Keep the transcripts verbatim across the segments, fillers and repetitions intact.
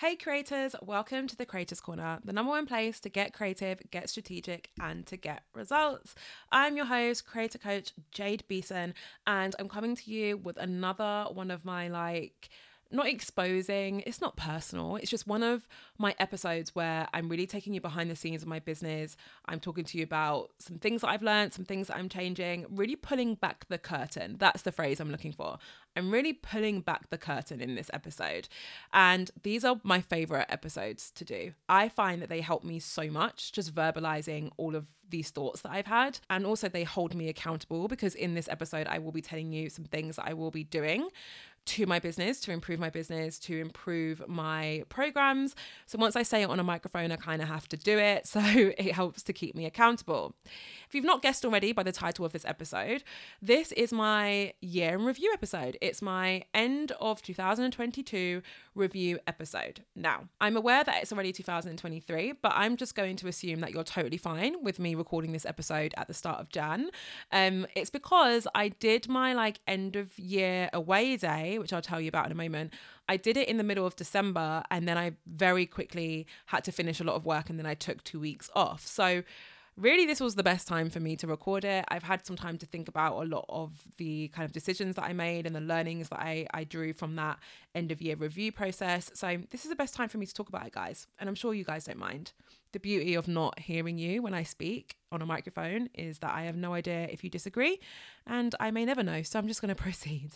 Hey creators, welcome to the Creators Corner, the number one place to get creative, get strategic, and to get results. I'm your host, creator coach Jade Beason, and I'm coming to you with another one of my like, not exposing, it's not personal, it's just one of my episodes where I'm really taking you behind the scenes of my business. I'm talking to you about some things that I've learned, some things that I'm changing, really pulling back the curtain. That's the phrase I'm looking for. I'm really pulling back the curtain in this episode. And these are my favorite episodes to do. I find that they help me so much, just verbalizing all of these thoughts that I've had. And also they hold me accountable, because in this episode, I will be telling you some things that I will be doing to my business, to improve my business, to improve my programs. So once I say it on a microphone, I kind of have to do it. So it helps to keep me accountable. If you've not guessed already by the title of this episode, this is my year in review episode. It's my end of two thousand twenty-two review episode. Now, I'm aware that it's already two thousand twenty-three, but I'm just going to assume that you're totally fine with me recording this episode at the start of Jan. Um, it's because I did my like end of year away day, which I'll tell you about in a moment. I did it in the middle of December, and then I very quickly had to finish a lot of work, and then I took two weeks off. So really, this was the best time for me to record it. I've had some time to think about a lot of the kind of decisions that I made and the learnings that I, I drew from that end of year review process. So this is the best time for me to talk about it, guys. And I'm sure you guys don't mind. The beauty of not hearing you when I speak on a microphone is that I have no idea if you disagree, and I may never know. So I'm just going to proceed.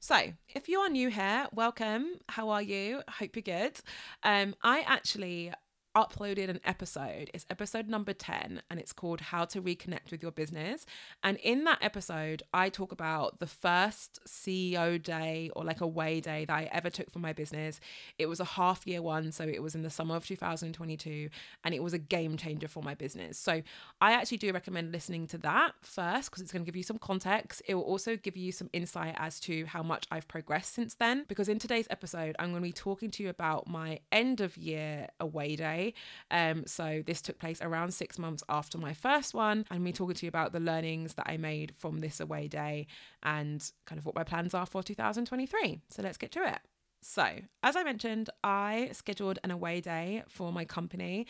So if you are new here, welcome. How are you? I hope you're good. Um, I actually... uploaded an episode. It's episode number ten, and it's called How to Reconnect with Your Business. And in that episode, I talk about the first C E O day, or like away day, that I ever took for my business. It was a half year one, so it was in the summer of two thousand twenty-two, and it was a game changer for my business. So I actually do recommend listening to that first, because it's going to give you some context. It will also give you some insight as to how much I've progressed since then, because in today's episode, I'm going to be talking to you about my end of year away day. Um, so this took place around six months after my first one, and me talking to you about the learnings that I made from this away day and kind of what my plans are for two thousand twenty-three. So let's get to it. So as I mentioned, I scheduled an away day for my company.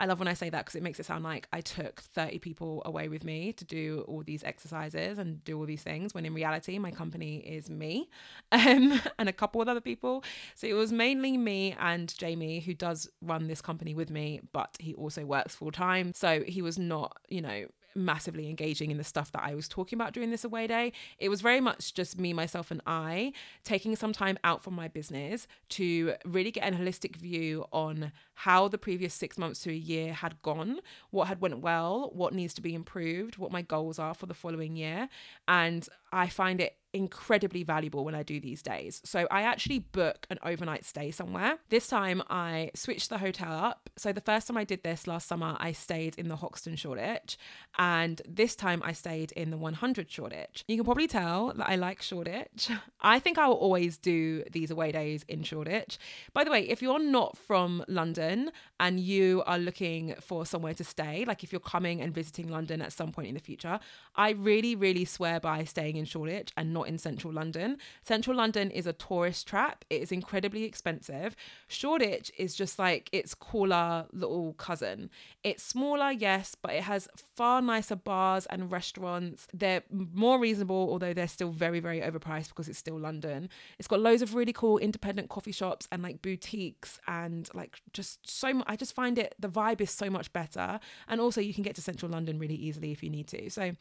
I love when I say that, because it makes it sound like I took thirty people away with me to do all these exercises and do all these things, when in reality, my company is me um, and a couple of other people. So it was mainly me and Jamie, who does run this company with me, but he also works full time. So he was not, you know, massively engaging in the stuff that I was talking about during this away day. It was very much just me, myself, and I taking some time out from my business to really get a holistic view on how the previous six months to a year had gone, what had went well, what needs to be improved, what my goals are for the following year. And I find it incredibly valuable when I do these days. So I actually book an overnight stay somewhere. This time I switched the hotel up. So the first time I did this last summer, I stayed in the Hoxton Shoreditch, and this time I stayed in the one hundred Shoreditch. You can probably tell that I like Shoreditch. I think I will always do these away days in Shoreditch. By the way, if you're not from London and you are looking for somewhere to stay, like if you're coming and visiting London at some point in the future, I really, really swear by staying in Shoreditch and not Not in central London. Central London is a tourist trap. It is incredibly expensive. Shoreditch is just like its cooler little cousin. It's smaller, yes, but it has far nicer bars and restaurants. They're more reasonable, although they're still very, very overpriced because it's still London. It's got loads of really cool independent coffee shops and like boutiques and like just so much. I just find it, the vibe is so much better. And also you can get to central London really easily if you need to. So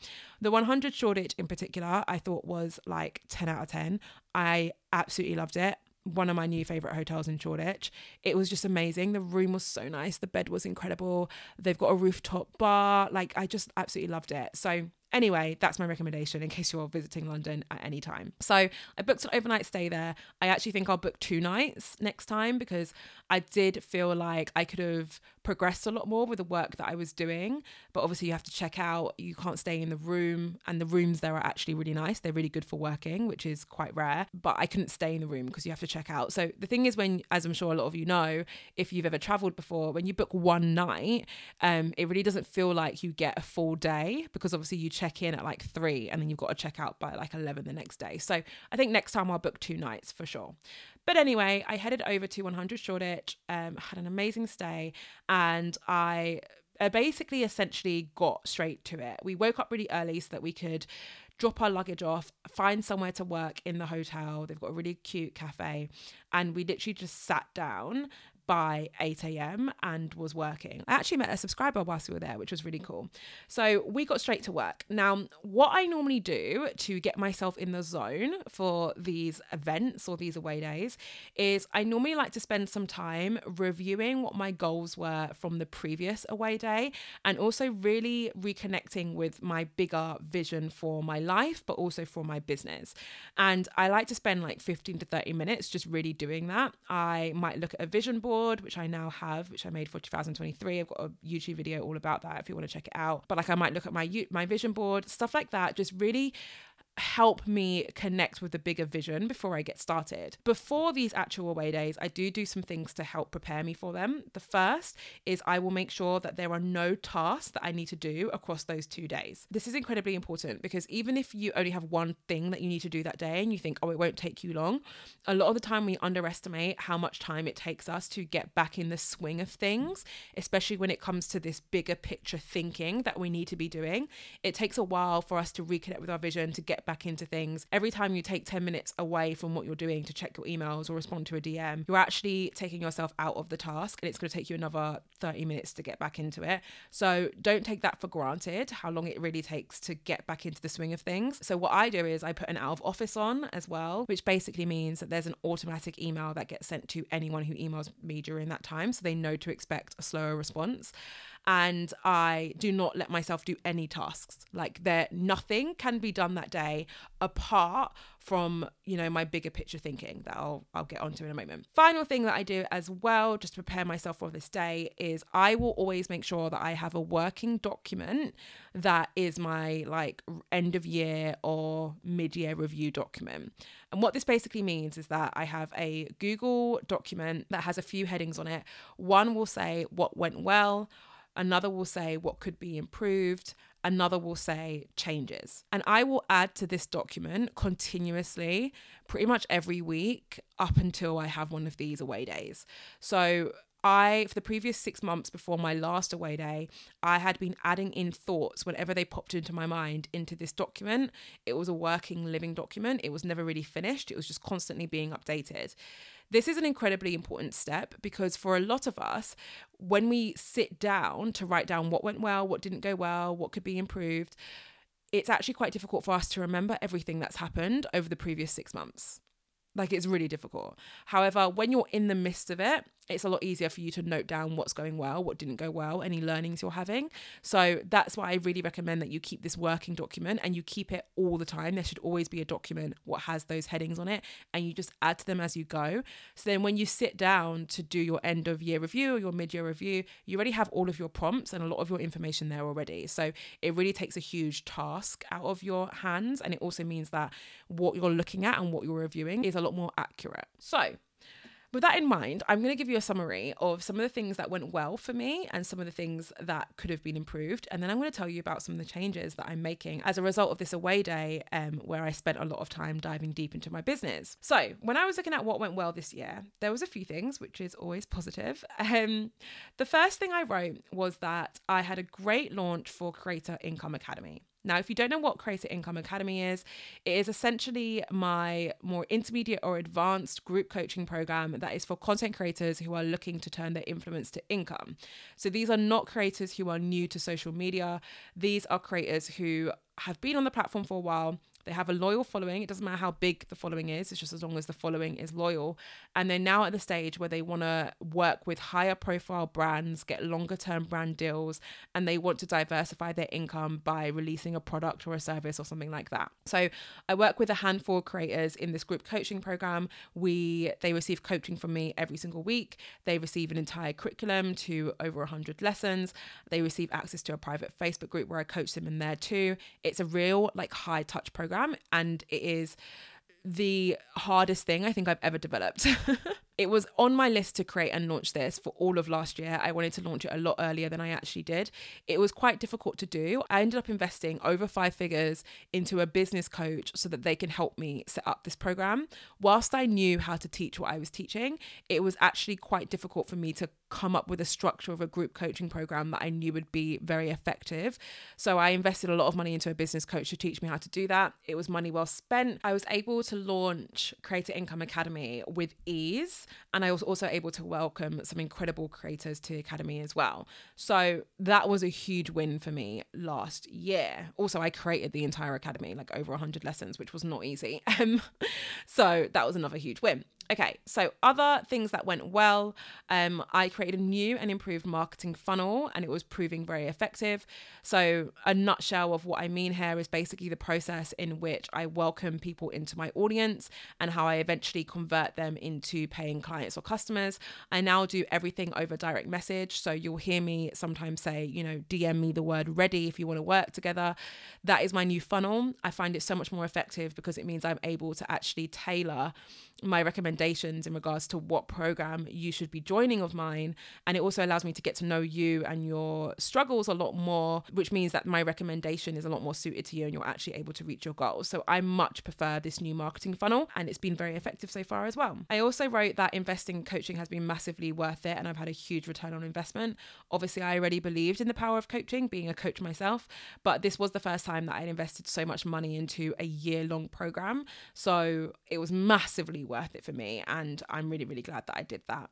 the one hundred Shoreditch in particular, I thought was like ten out of ten. I absolutely loved it. One of my new favorite hotels in Shoreditch. It was just amazing. The room was so nice. The bed was incredible. They've got a rooftop bar. Like I just absolutely loved it. So anyway, that's my recommendation in case you're visiting London at any time. So I booked an overnight stay there. I actually think I'll book two nights next time, because I did feel like I could have progressed a lot more with the work that I was doing. But obviously you have to check out, you can't stay in the room, and the rooms there are actually really nice. They're really good for working, which is quite rare, but I couldn't stay in the room because you have to check out. So the thing is, when, as I'm sure a lot of you know, if you've ever traveled before, when you book one night, um, it really doesn't feel like you get a full day, because obviously you check in at like three and then you've got to check out by like eleven the next day. So I think next time I'll book two nights for sure. But anyway, I headed over to one hundred Shoreditch, um, had an amazing stay, and I basically essentially got straight to it. We woke up really early so that we could drop our luggage off, find somewhere to work in the hotel. They've got a really cute cafe, and we literally just sat down by eight a.m. and was working. I actually met a subscriber whilst we were there, which was really cool. So we got straight to work. Now, what I normally do to get myself in the zone for these events or these away days is I normally like to spend some time reviewing what my goals were from the previous away day, and also really reconnecting with my bigger vision for my life, but also for my business. And I like to spend like fifteen to thirty minutes just really doing that. I might look at a vision board, which I now have, which I made for two thousand twenty-three. I've got a YouTube video all about that if you want to check it out. But like I might look at my my vision board, stuff like that, just really help me connect with the bigger vision before I get started. Before these actual away days, I do do some things to help prepare me for them. The first is I will make sure that there are no tasks that I need to do across those two days. This is incredibly important, because even if you only have one thing that you need to do that day and you think, oh, it won't take you long, a lot of the time we underestimate how much time it takes us to get back in the swing of things, especially when it comes to this bigger picture thinking that we need to be doing. It takes a while for us to reconnect with our vision, to get back into things. Every time you take ten minutes away from what you're doing to check your emails or respond to a D M, you're actually taking yourself out of the task, and it's going to take you another thirty minutes to get back into it. So don't take that for granted, how long it really takes to get back into the swing of things. So what I do is I put an out of office on as well, which basically means that there's an automatic email that gets sent to anyone who emails me during that time, so they know to expect a slower response. And I do not let myself do any tasks. Like there, nothing can be done that day apart from, you know, my bigger picture thinking that I'll I'll get onto in a moment. Final thing that I do as well, just to prepare myself for this day, is I will always make sure that I have a working document that is my like end of year or mid-year review document. And what this basically means is that I have a Google document that has a few headings on it. One will say what went well, another will say what could be improved, another will say changes. And I will add to this document continuously, pretty much every week, up until I have one of these away days. So I, for the previous six months before my last away day, I had been adding in thoughts whenever they popped into my mind into this document. It was a working, living document. It was never really finished. It was just constantly being updated. This is an incredibly important step, because for a lot of us, when we sit down to write down what went well, what didn't go well, what could be improved, it's actually quite difficult for us to remember everything that's happened over the previous six months. Like it's really difficult. However, when you're in the midst of it, it's a lot easier for you to note down what's going well, what didn't go well, any learnings you're having. So that's why I really recommend that you keep this working document, and you keep it all the time. There should always be a document what has those headings on it, and you just add to them as you go. So then when you sit down to do your end of year review or your mid-year review, you already have all of your prompts and a lot of your information there already. So it really takes a huge task out of your hands, and it also means that what you're looking at and what you're reviewing is a lot more accurate. So with that in mind, I'm going to give you a summary of some of the things that went well for me and some of the things that could have been improved. And then I'm going to tell you about some of the changes that I'm making as a result of this away day, um, where I spent a lot of time diving deep into my business. So when I was looking at what went well this year, there was a few things, which is always positive. Um, the first thing I wrote was that I had a great launch for Creator Income Academy. Now, if you don't know what Creator Income Academy is, it is essentially my more intermediate or advanced group coaching program that is for content creators who are looking to turn their influence to income. So these are not creators who are new to social media. These are creators who have been on the platform for a while. They have a loyal following. It doesn't matter how big the following is. It's just as long as the following is loyal. And they're now at the stage where they want to work with higher profile brands, get longer term brand deals, and they want to diversify their income by releasing a product or a service or something like that. So I work with a handful of creators in this group coaching program. We they receive coaching from me every single week. They receive an entire curriculum to over one hundred lessons. They receive access to a private Facebook group where I coach them in there too. It's a real like high touch program, and it is the hardest thing I think I've ever developed. It was on my list to create and launch this for all of last year. I wanted to launch it a lot earlier than I actually did. It was quite difficult to do. I ended up investing over five figures into a business coach so that they can help me set up this program. Whilst I knew how to teach what I was teaching, it was actually quite difficult for me to come up with a structure of a group coaching program that I knew would be very effective. So I invested a lot of money into a business coach to teach me how to do that. It was money well spent. I was able to launch Creator Income Academy with ease. And I was also able to welcome some incredible creators to the Academy as well. So that was a huge win for me last year. Also, I created the entire Academy, like over one hundred lessons, which was not easy. Um, so that was another huge win. Okay, so other things that went well, um, I created a new and improved marketing funnel, and it was proving very effective. So a nutshell of what I mean here is basically the process in which I welcome people into my audience and how I eventually convert them into paying clients or customers. I now do everything over direct message. So you'll hear me sometimes say, you know, D M me the word ready if you want to work together. That is my new funnel. I find it so much more effective because it means I'm able to actually tailor my recommendations in regards to what program you should be joining of mine. And it also allows me to get to know you and your struggles a lot more, which means that my recommendation is a lot more suited to you and you're actually able to reach your goals. So I much prefer this new marketing funnel, and it's been very effective so far as well. I also wrote that investing in coaching has been massively worth it, and I've had a huge return on investment. Obviously, I already believed in the power of coaching, being a coach myself, but this was the first time that I'd invested so much money into a year-long program. So it was massively worth it for me, and I'm really really glad that I did that.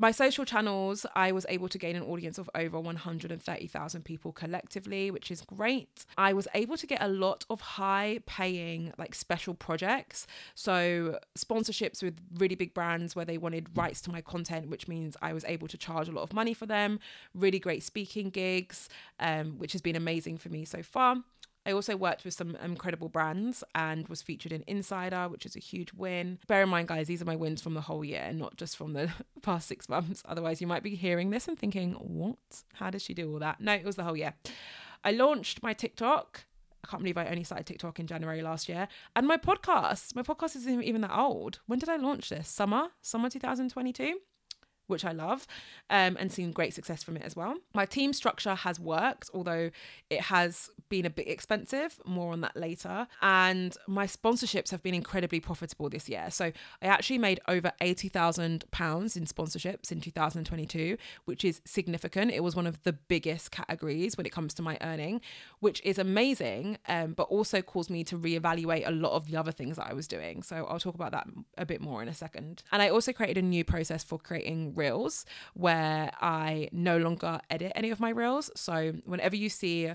My social channels, I was able to gain an audience of over one hundred thirty thousand people collectively, which is great. I was able to get a lot of high paying like special projects. So sponsorships with really big brands where they wanted rights to my content, which means I was able to charge a lot of money for them. Really great speaking gigs, um, which has been amazing for me so far. I also worked with some incredible brands and was featured in Insider, which is a huge win. Bear in mind, guys, these are my wins from the whole year, not just from the past six months. Otherwise, you might be hearing this and thinking, what? How does she do all that? No, it was the whole year. I launched my TikTok. I can't believe I only started TikTok in January last year. And my podcast. My podcast isn't even that old. When did I launch this? Summer? Summer twenty twenty-two? Which I love, um, and seen great success from it as well. My team structure has worked, although it has been a bit expensive, more on that later. And my sponsorships have been incredibly profitable this year. So I actually made over eighty thousand pounds in sponsorships in two thousand twenty-two, which is significant. It was one of the biggest categories when it comes to my earning, which is amazing, um, but also caused me to reevaluate a lot of the other things that I was doing. So I'll talk about that a bit more in a second. And I also created a new process for creating Reels where I no longer edit any of my reels. So whenever you see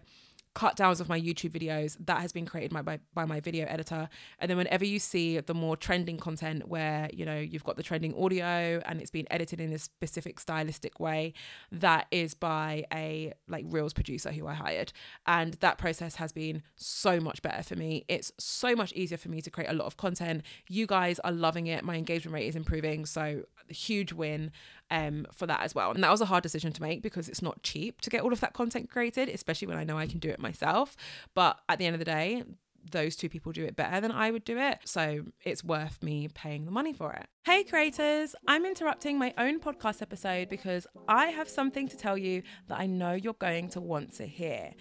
cut downs of my YouTube videos, that has been created by, by, by my video editor. And then whenever you see the more trending content where, you know, you've got the trending audio and it's been edited in a specific stylistic way, that is by a like Reels producer who I hired. And that process has been so much better for me. It's so much easier for me to create a lot of content. You guys are loving it. My engagement rate is improving. So huge win um, for that as well. And that was a hard decision to make because it's not cheap to get all of that content created, especially when I know I can do it myself. But at the end of the day, those two people do it better than I would do it. So it's worth me paying the money for it. Hey creators, I'm interrupting my own podcast episode because I have something to tell you that I know you're going to want to hear.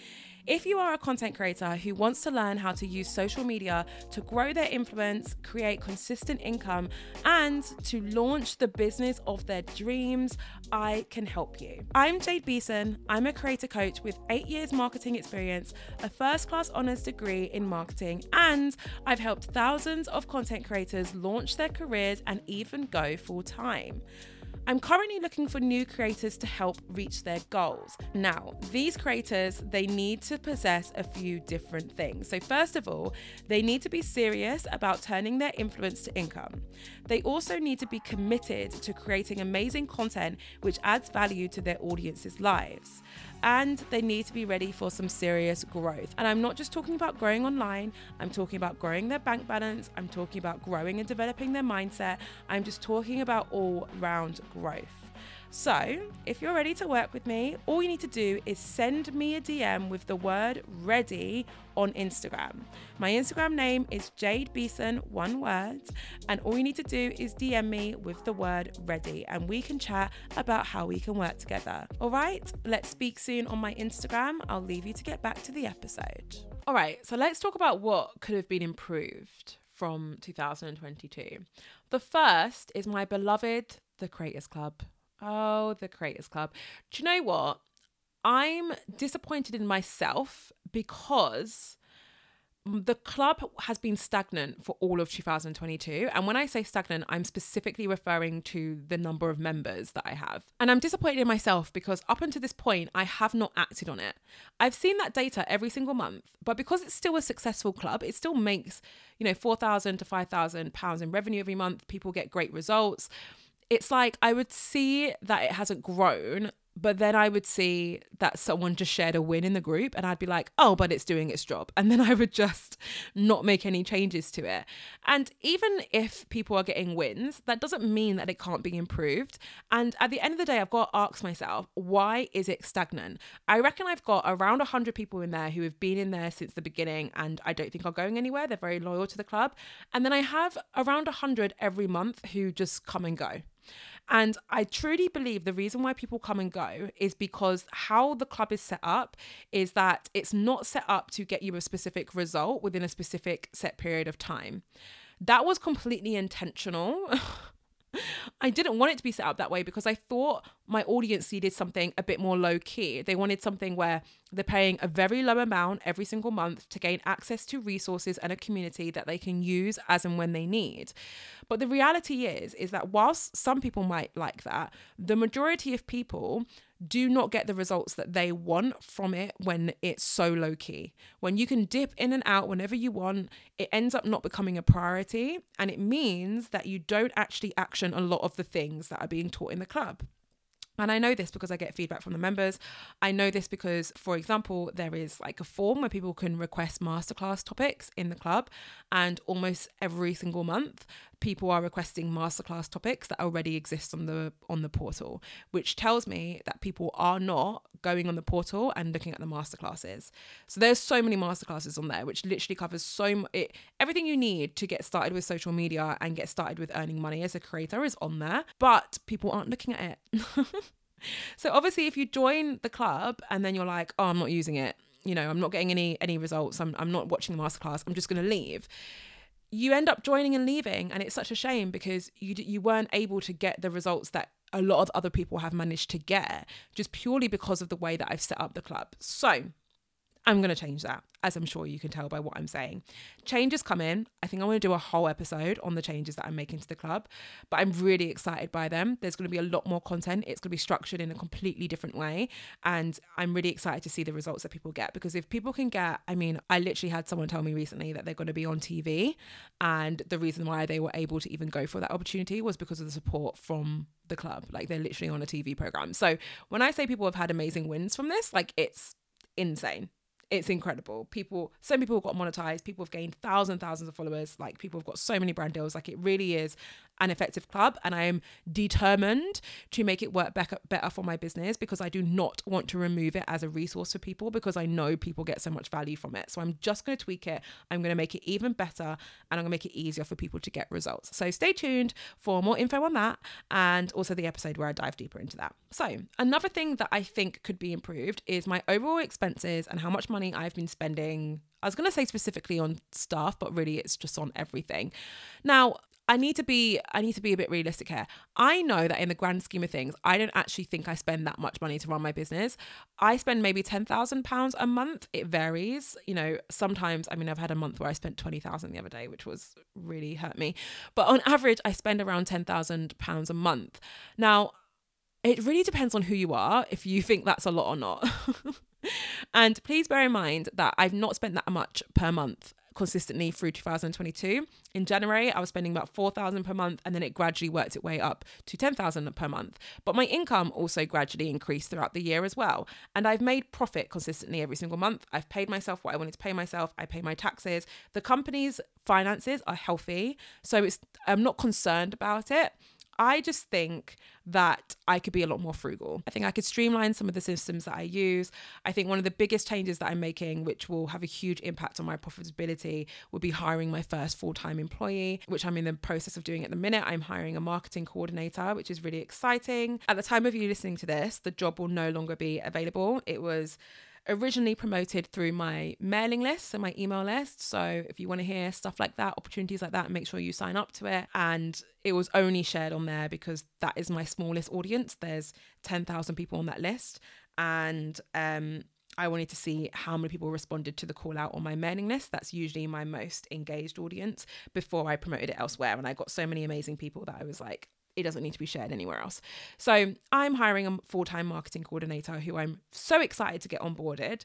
If you are a content creator who wants to learn how to use social media to grow their influence, create consistent income, and to launch the business of their dreams, I can help you. I'm Jade Beason. I'm a creator coach with eight years marketing experience, a first-class honours degree in marketing, and I've helped thousands of content creators launch their careers and even go full-time. I'm currently looking for new creators to help reach their goals. Now, these creators, they need to possess a few different things. So first of all, they need to be serious about turning their influence to income. They also need to be committed to creating amazing content which adds value to their audience's lives. And they need to be ready for some serious growth. And I'm not just talking about growing online, I'm talking about growing their bank balance, I'm talking about growing and developing their mindset, I'm just talking about all-round growth. So if you're ready to work with me, all you need to do is send me a D M with the word ready on Instagram. My Instagram name is Jade Beason, one word, and all you need to do is D M me with the word ready and we can chat about how we can work together. All right, let's speak soon on my Instagram. I'll leave you to get back to the episode. All right, so let's talk about what could have been improved from two thousand twenty-two. The first is my beloved The Creators Club. Oh, the Creators Club. Do you know what? I'm disappointed in myself because the club has been stagnant for all of two thousand twenty-two. And when I say stagnant, I'm specifically referring to the number of members that I have. And I'm disappointed in myself because up until this point, I have not acted on it. I've seen that data every single month, but because it's still a successful club, it still makes, you know, four thousand to five thousand pounds in revenue every month. People get great results. It's like I would see that it hasn't grown, but then I would see that someone just shared a win in the group and I'd be like, oh, but it's doing its job. And then I would just not make any changes to it. And even if people are getting wins, that doesn't mean that it can't be improved. And at the end of the day, I've got to ask myself, why is it stagnant? I reckon I've got around one hundred people in there who have been in there since the beginning and I don't think are going anywhere. They're very loyal to the club. And then I have around one hundred every month who just come and go. And I truly believe the reason why people come and go is because how the club is set up is that it's not set up to get you a specific result within a specific set period of time. That was completely intentional. I didn't want it to be set up that way because I thought my audience needed something a bit more low key. They wanted something where they're paying a very low amount every single month to gain access to resources and a community that they can use as and when they need. But the reality is, is that whilst some people might like that, the majority of people do not get the results that they want from it when it's so low key. When you can dip in and out whenever you want, it ends up not becoming a priority. And it means that you don't actually action a lot of the things that are being taught in the club. And I know this because I get feedback from the members. I know this because, for example, there is like a form where people can request masterclass topics in the club. And almost every single month, people are requesting masterclass topics that already exist on the on the portal, which tells me that people are not going on the portal and looking at the masterclasses. So there's so many masterclasses on there, which literally covers so much. It, everything you need to get started with social media and get started with earning money as a creator is on there, but people aren't looking at it. So obviously if you join the club and then you're like, oh, I'm not using it, you know, I'm not getting any any results, I'm I'm not watching the masterclass, I'm just going to leave. You end up joining and leaving, and it's such a shame because you you weren't able to get the results that a lot of other people have managed to get just purely because of the way that I've set up the club. So I'm going to change that, as I'm sure you can tell by what I'm saying. Changes come in. I think I'm going to do a whole episode on the changes that I'm making to the club, but I'm really excited by them. There's going to be a lot more content. It's going to be structured in a completely different way. And I'm really excited to see the results that people get, because if people can get, I mean, I literally had someone tell me recently that they're going to be on T V. And the reason why they were able to even go for that opportunity was because of the support from the club. Like, they're literally on a T V program. So when I say people have had amazing wins from this, like, it's insane. It's incredible. People, some people have got monetized. People have gained thousands, thousands of followers. Like, people have got so many brand deals. Like, it really is an effective club. And I am determined to make it work better for my business, because I do not want to remove it as a resource for people, because I know people get so much value from it. So I'm just going to tweak it. I'm going to make it even better, and I'm going to make it easier for people to get results. So stay tuned for more info on that, and also the episode where I dive deeper into that. So another thing that I think could be improved is my overall expenses and how much money I've been spending. I was going to say specifically on staff, but really it's just on everything. Now, I need to be I need to be a bit realistic here. I know that in the grand scheme of things, I don't actually think I spend that much money to run my business. I spend maybe ten thousand pounds a month. It varies. You know, sometimes, I mean, I've had a month where I spent twenty thousand the other day, which was really hurt me. But on average, I spend around ten thousand pounds a month. Now, it really depends on who you are, if you think that's a lot or not. And please bear in mind that I've not spent that much per month consistently through two thousand twenty-two. In January, I was spending about four thousand per month, and then it gradually worked its way up to ten thousand per month. But my income also gradually increased throughout the year as well. And I've made profit consistently every single month. I've paid myself what I wanted to pay myself. I pay my taxes. The company's finances are healthy. So it's I'm not concerned about it. I just think that I could be a lot more frugal. I think I could streamline some of the systems that I use. I think one of the biggest changes that I'm making, which will have a huge impact on my profitability, would be hiring my first full-time employee, which I'm in the process of doing at the minute. I'm hiring a marketing coordinator, which is really exciting. At the time of you listening to this, the job will no longer be available. It was originally promoted through my mailing list, so my email list. So if you want to hear stuff like that, opportunities like that, make sure you sign up to it. And it was only shared on there because that is my smallest audience. There's ten thousand people on that list. And um, I wanted to see how many people responded to the call out on my mailing list. That's usually my most engaged audience before I promoted it elsewhere. And I got so many amazing people that I was like, it doesn't need to be shared anywhere else. So I'm hiring a full-time marketing coordinator who I'm so excited to get onboarded.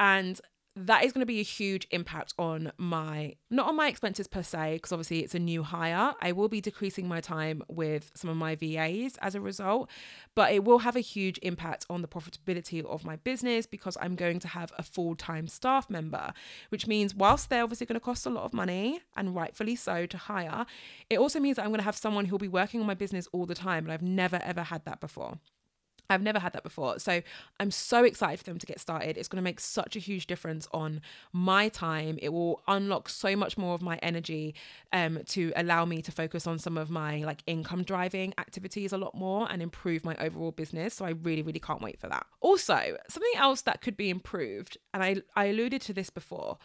And that is going to be a huge impact on my, not on my expenses per se, because obviously it's a new hire. I will be decreasing my time with some of my V As as a result, but it will have a huge impact on the profitability of my business because I'm going to have a full-time staff member, which means whilst they're obviously going to cost a lot of money, and rightfully so, to hire, it also means that I'm going to have someone who'll be working on my business all the time. And I've never, ever had that before. I've never had that before. So I'm so excited for them to get started. It's going to make such a huge difference on my time. It will unlock so much more of my energy um, to allow me to focus on some of my like income driving activities a lot more and improve my overall business. So I really, really can't wait for that. Also, something else that could be improved, and I, I alluded to this before,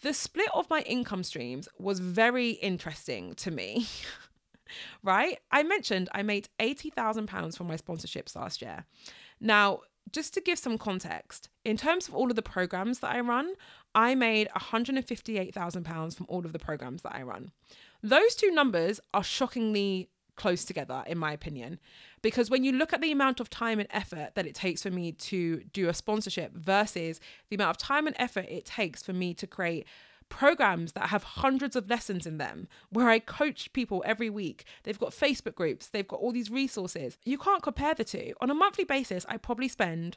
the split of my income streams was very interesting to me. Right? I mentioned I made eighty thousand pounds from my sponsorships last year. Now, just to give some context, in terms of all of the programs that I run, I made one hundred fifty-eight thousand pounds from all of the programs that I run. Those two numbers are shockingly close together, in my opinion, because when you look at the amount of time and effort that it takes for me to do a sponsorship versus the amount of time and effort it takes for me to create programs that have hundreds of lessons in them, where I coach people every week. They've got Facebook groups, they've got all these resources. You can't compare the two. On a monthly basis, I probably spend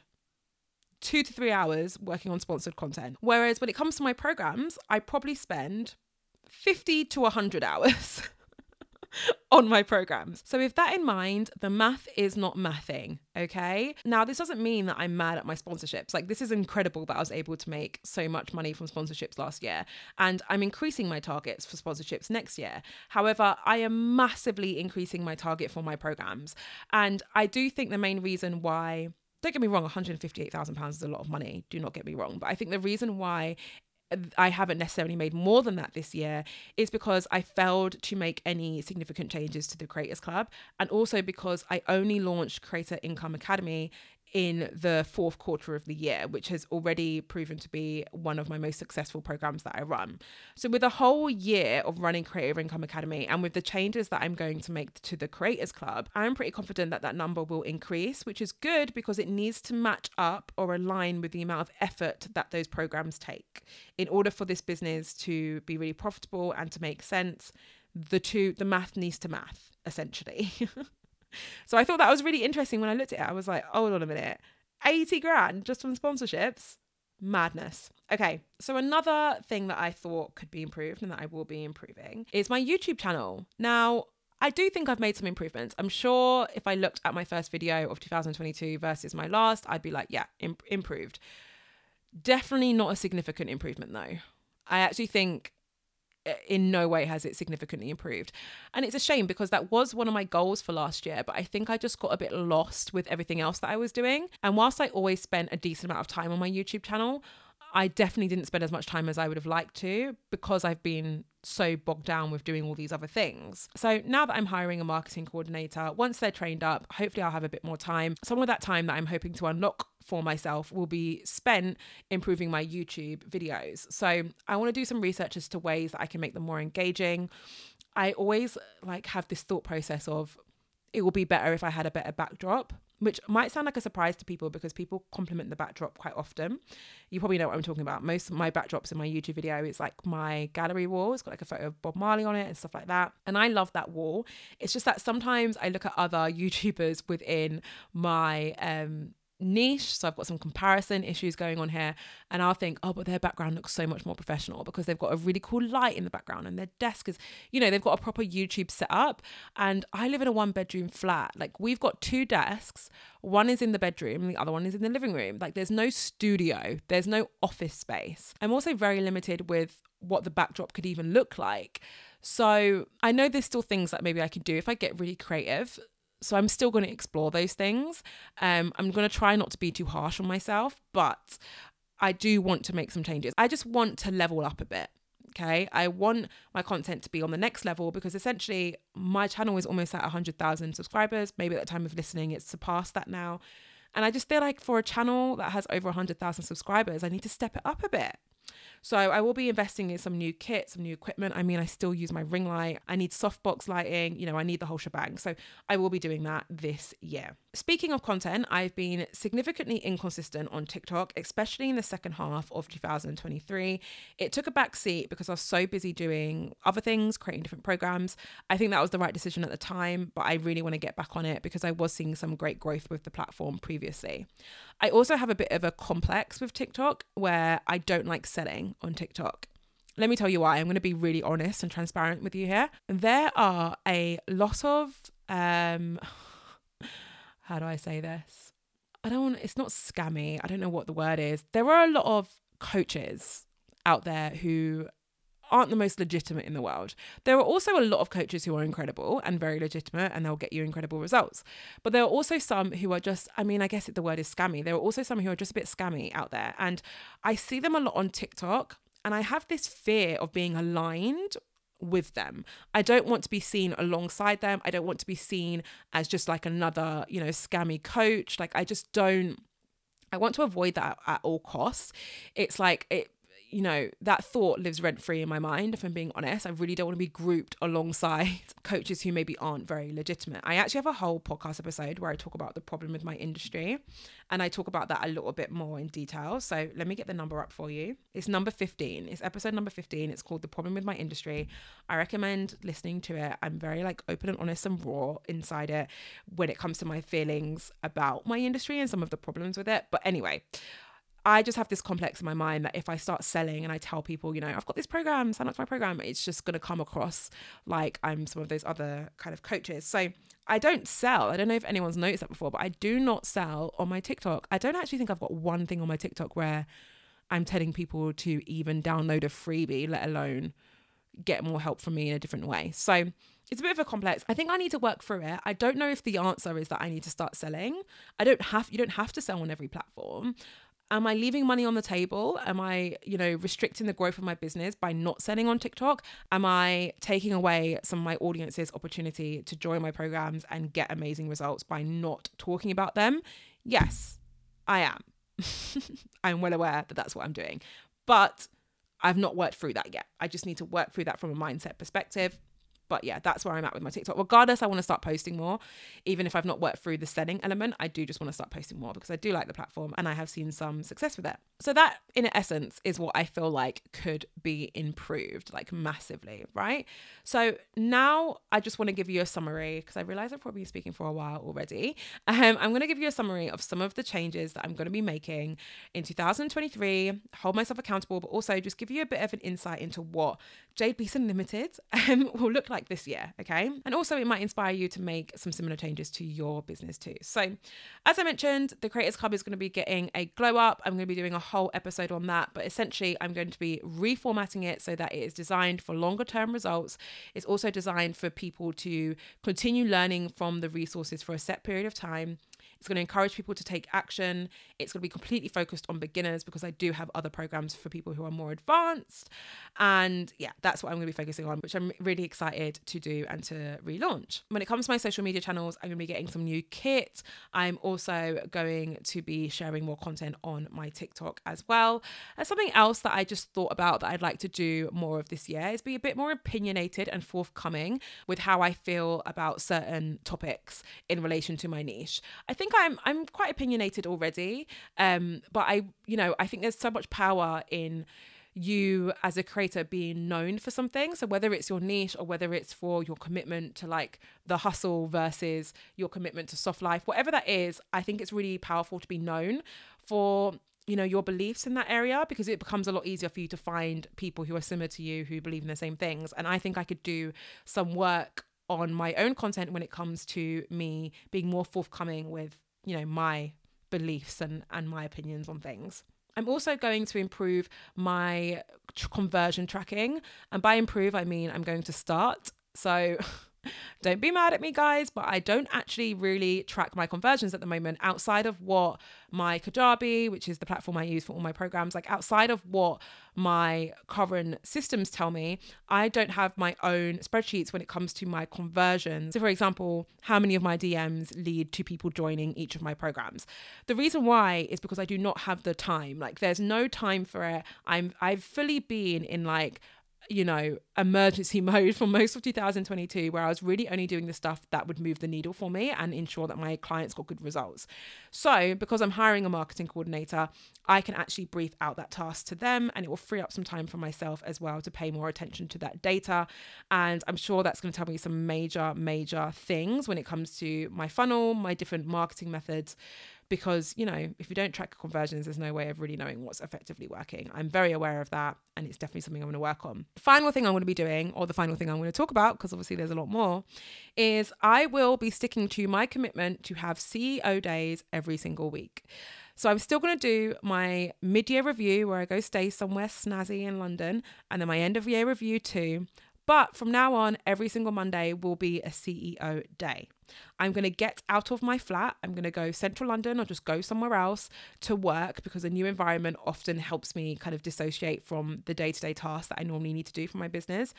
two to three hours working on sponsored content. Whereas when it comes to my programs, I probably spend fifty to one hundred hours on my programs. So with that in mind, the math is not mathing, okay? Now, this doesn't mean that I'm mad at my sponsorships. Like, this is incredible that I was able to make so much money from sponsorships last year, and I'm increasing my targets for sponsorships next year. However, I am massively increasing my target for my programs. And I do think the main reason why, don't get me wrong, one hundred fifty-eight thousand pounds is a lot of money, do not get me wrong, but I think the reason why I haven't necessarily made more than that this year is because I failed to make any significant changes to the Creators Club, and also because I only launched Creator Income Academy in the fourth quarter of the year, which has already proven to be one of my most successful programs that I run. So with a whole year of running Creator Income Academy, and with the changes that I'm going to make to the Creators Club, I'm pretty confident that that number will increase, which is good because it needs to match up or align with the amount of effort that those programs take. In order for this business to be really profitable and to make sense, the two, the math needs to math, essentially. So I thought that was really interesting when I looked at it. I was like, hold on a minute, eighty grand just from sponsorships? Madness. Okay, so another thing that I thought could be improved and that I will be improving is my YouTube channel. Now, I do think I've made some improvements. I'm sure if I looked at my first video of two thousand twenty-two versus my last, I'd be like, yeah, im- improved. Definitely not a significant improvement though. I actually think in no way has it significantly improved. And it's a shame because that was one of my goals for last year, but I think I just got a bit lost with everything else that I was doing. And whilst I always spent a decent amount of time on my YouTube channel, I definitely didn't spend as much time as I would have liked to because I've been so bogged down with doing all these other things. So now that I'm hiring a marketing coordinator, once they're trained up, hopefully I'll have a bit more time. Some of that time that I'm hoping to unlock for myself will be spent improving my YouTube videos. So I want to do some research as to ways that I can make them more engaging. I always like have this thought process of it will be better if I had a better backdrop, which might sound like a surprise to people because people compliment the backdrop quite often. You probably know what I'm talking about. Most of my backdrops in my YouTube video is like my gallery wall. It's got like a photo of Bob Marley on it and stuff like that. And I love that wall. It's just that sometimes I look at other YouTubers within my um, niche. So I've got some comparison issues going on here. And I'll think, oh, but their background looks so much more professional because they've got a really cool light in the background and their desk is, you know, they've got a proper YouTube setup. And I live in a one bedroom flat. Like we've got two desks. One is in the bedroom, the other one is in the living room. Like there's no studio, there's no office space. I'm also very limited with what the backdrop could even look like. So I know there's still things that maybe I can do if I get really creative. So I'm still going to explore those things. Um, I'm going to try not to be too harsh on myself, but I do want to make some changes. I just want to level up a bit. Okay. I want my content to be on the next level because essentially my channel is almost at one hundred thousand subscribers. Maybe at the time of listening, it's surpassed that now. And I just feel like for a channel that has over one hundred thousand subscribers, I need to step it up a bit. So I will be investing in some new kit, some new equipment. I mean, I still use my ring light. I need softbox lighting. You know, I need the whole shebang. So I will be doing that this year. Speaking of content, I've been significantly inconsistent on TikTok, especially in the second half of two thousand twenty-three. It took a back seat because I was so busy doing other things, creating different programs. I think that was the right decision at the time, but I really want to get back on it because I was seeing some great growth with the platform previously. I also have a bit of a complex with TikTok where I don't like selling on TikTok. Let me tell you why. I'm going to be really honest and transparent with you here. There are a lot of, um, how do I say this? I don't want, it's not scammy. I don't know what the word is. There are a lot of coaches out there who aren't the most legitimate in the world. There are also a lot of coaches who are incredible and very legitimate and they'll get you incredible results. But there are also some who are just, I mean, I guess the word is scammy. There are also some who are just a bit scammy out there. And I see them a lot on TikTok and I have this fear of being aligned with them. I don't want to be seen alongside them. I don't want to be seen as just like another, you know, scammy coach. Like I just don't, I want to avoid that at all costs. It's like it, you know, that thought lives rent-free in my mind, if I'm being honest. I really don't want to be grouped alongside coaches who maybe aren't very legitimate. I actually have a whole podcast episode where I talk about the problem with my industry and I talk about that a little bit more in detail. So let me get the number up for you. It's number fifteen. It's episode number fifteen. It's called The Problem With My Industry. I recommend listening to it. I'm very like open and honest and raw inside it when it comes to my feelings about my industry and some of the problems with it. But anyway, I just have this complex in my mind that if I start selling and I tell people, you know, I've got this program, sign up to my program, it's just going to come across like I'm some of those other kind of coaches. So I don't sell. I don't know if anyone's noticed that before, but I do not sell on my TikTok. I don't actually think I've got one thing on my TikTok where I'm telling people to even download a freebie, let alone get more help from me in a different way. So it's a bit of a complex. I think I need to work through it. I don't know if the answer is that I need to start selling. I don't have, you don't have to sell on every platform. Am I leaving money on the table? Am I, you know, restricting the growth of my business by not selling on TikTok? Am I taking away some of my audience's opportunity to join my programs and get amazing results by not talking about them? Yes, I am. I'm well aware that that's what I'm doing, but I've not worked through that yet. I just need to work through that from a mindset perspective. But yeah, that's where I'm at with my TikTok. Regardless, I want to start posting more. Even if I've not worked through the selling element, I do just want to start posting more because I do like the platform and I have seen some success with it. So that, in essence, is what I feel like could be improved, like massively, right? So now I just want to give you a summary because I realize I've probably been speaking for a while already. Um, I'm going to give you a summary of some of the changes that I'm going to be making in two thousand twenty-three, hold myself accountable, but also just give you a bit of an insight into what Jade Beason Limited um, will look like like this year, okay? And also it might inspire you to make some similar changes to your business too. So as I mentioned, the Creators Club is going to be getting a glow up. I'm going to be doing a whole episode on that, but essentially I'm going to be reformatting it so that it is designed for longer term results. It's also designed for people to continue learning from the resources for a set period of time. It's going to encourage people to take action. It's going to be completely focused on beginners because I do have other programs for people who are more advanced. And yeah, that's what I'm going to be focusing on, which I'm really excited to do and to relaunch. When it comes to my social media channels, I'm going to be getting some new kit. I'm also going to be sharing more content on my TikTok as well. And something else that I just thought about that I'd like to do more of this year is be a bit more opinionated and forthcoming with how I feel about certain topics in relation to my niche. I think I'm I'm quite opinionated already, um, but I, you know, I think there's so much power in you as a creator being known for something. So whether it's your niche or whether it's for your commitment to like the hustle versus your commitment to soft life, whatever that is, I think it's really powerful to be known for, you know, your beliefs in that area, because it becomes a lot easier for you to find people who are similar to you, who believe in the same things. And I think I could do some work on my own content when it comes to me being more forthcoming with, you know, my beliefs and, and my opinions on things. I'm also going to improve my t- conversion tracking. And by improve, I mean I'm going to start. So don't be mad at me, guys, but I don't actually really track my conversions at the moment outside of what my Kajabi, which is the platform I use for all my programs, like outside of what my current systems tell me, I don't have my own spreadsheets when it comes to my conversions. So for example, how many of my D Ms lead to people joining each of my programs? The reason why is because I do not have the time. Like there's no time for it. I'm, I've fully been in like, you know, emergency mode for most of two thousand twenty-two, where I was really only doing the stuff that would move the needle for me and ensure that my clients got good results. So because I'm hiring a marketing coordinator, I can actually brief out that task to them, and it will free up some time for myself as well to pay more attention to that data. And I'm sure that's going to tell me some major, major things when it comes to my funnel, my different marketing methods, because, you know, if you don't track conversions, there's no way of really knowing what's effectively working. I'm very aware of that, and it's definitely something I'm going to work on. The final thing I'm going to be doing, or the final thing I'm going to talk about, because obviously there's a lot more, is I will be sticking to my commitment to have C E O days every single week. So I'm still going to do my mid-year review where I go stay somewhere snazzy in London, and then my end-of-year review too. But from now on, every single Monday will be a C E O day. I'm going to get out of my flat. I'm going to go central London or just go somewhere else to work, because a new environment often helps me kind of dissociate from the day-to-day tasks that I normally need to do for my business.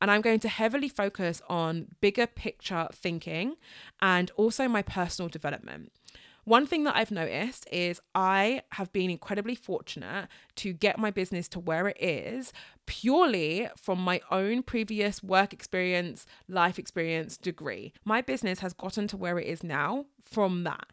And I'm going to heavily focus on bigger picture thinking and also my personal development. One thing that I've noticed is I have been incredibly fortunate to get my business to where it is purely from my own previous work experience, life experience, degree. My business has gotten to where it is now from that.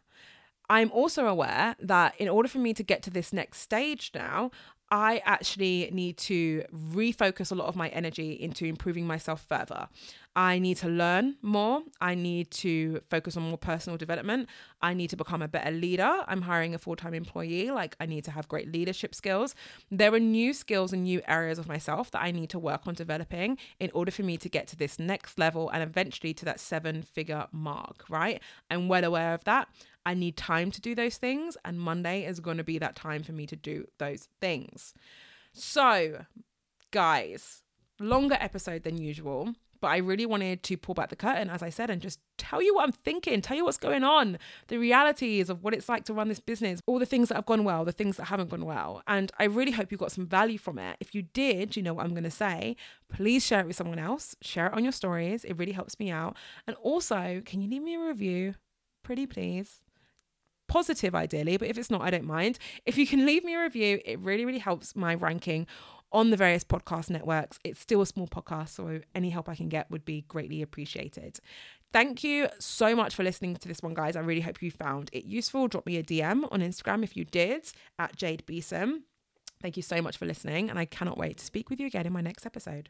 I'm also aware that in order for me to get to this next stage now, I actually need to refocus a lot of my energy into improving myself further. I need to learn more. I need to focus on more personal development. I need to become a better leader. I'm hiring a full-time employee. Like I need to have great leadership skills. There are new skills and new areas of myself that I need to work on developing in order for me to get to this next level and eventually to that seven-figure mark, right? I'm well aware of that. I need time to do those things, and Monday is going to be that time for me to do those things. So, guys, longer episode than usual, but I really wanted to pull back the curtain, as I said, and just tell you what I'm thinking, tell you what's going on, the realities of what it's like to run this business, all the things that have gone well, the things that haven't gone well. And I really hope you got some value from it. If you did, you know what I'm going to say, please share it with someone else, share it on your stories. It really helps me out. And also, can you leave me a review? Pretty please. Positive ideally, but if it's not, I don't mind. If you can leave me a review, it really, really helps my ranking on the various podcast networks. It's still a small podcast, so any help I can get would be greatly appreciated. Thank you so much for listening to this one, guys. I really hope you found it useful. Drop me a D M on Instagram if you did, at Jade Beason. Thank you so much for listening, and I cannot wait to speak with you again in my next episode.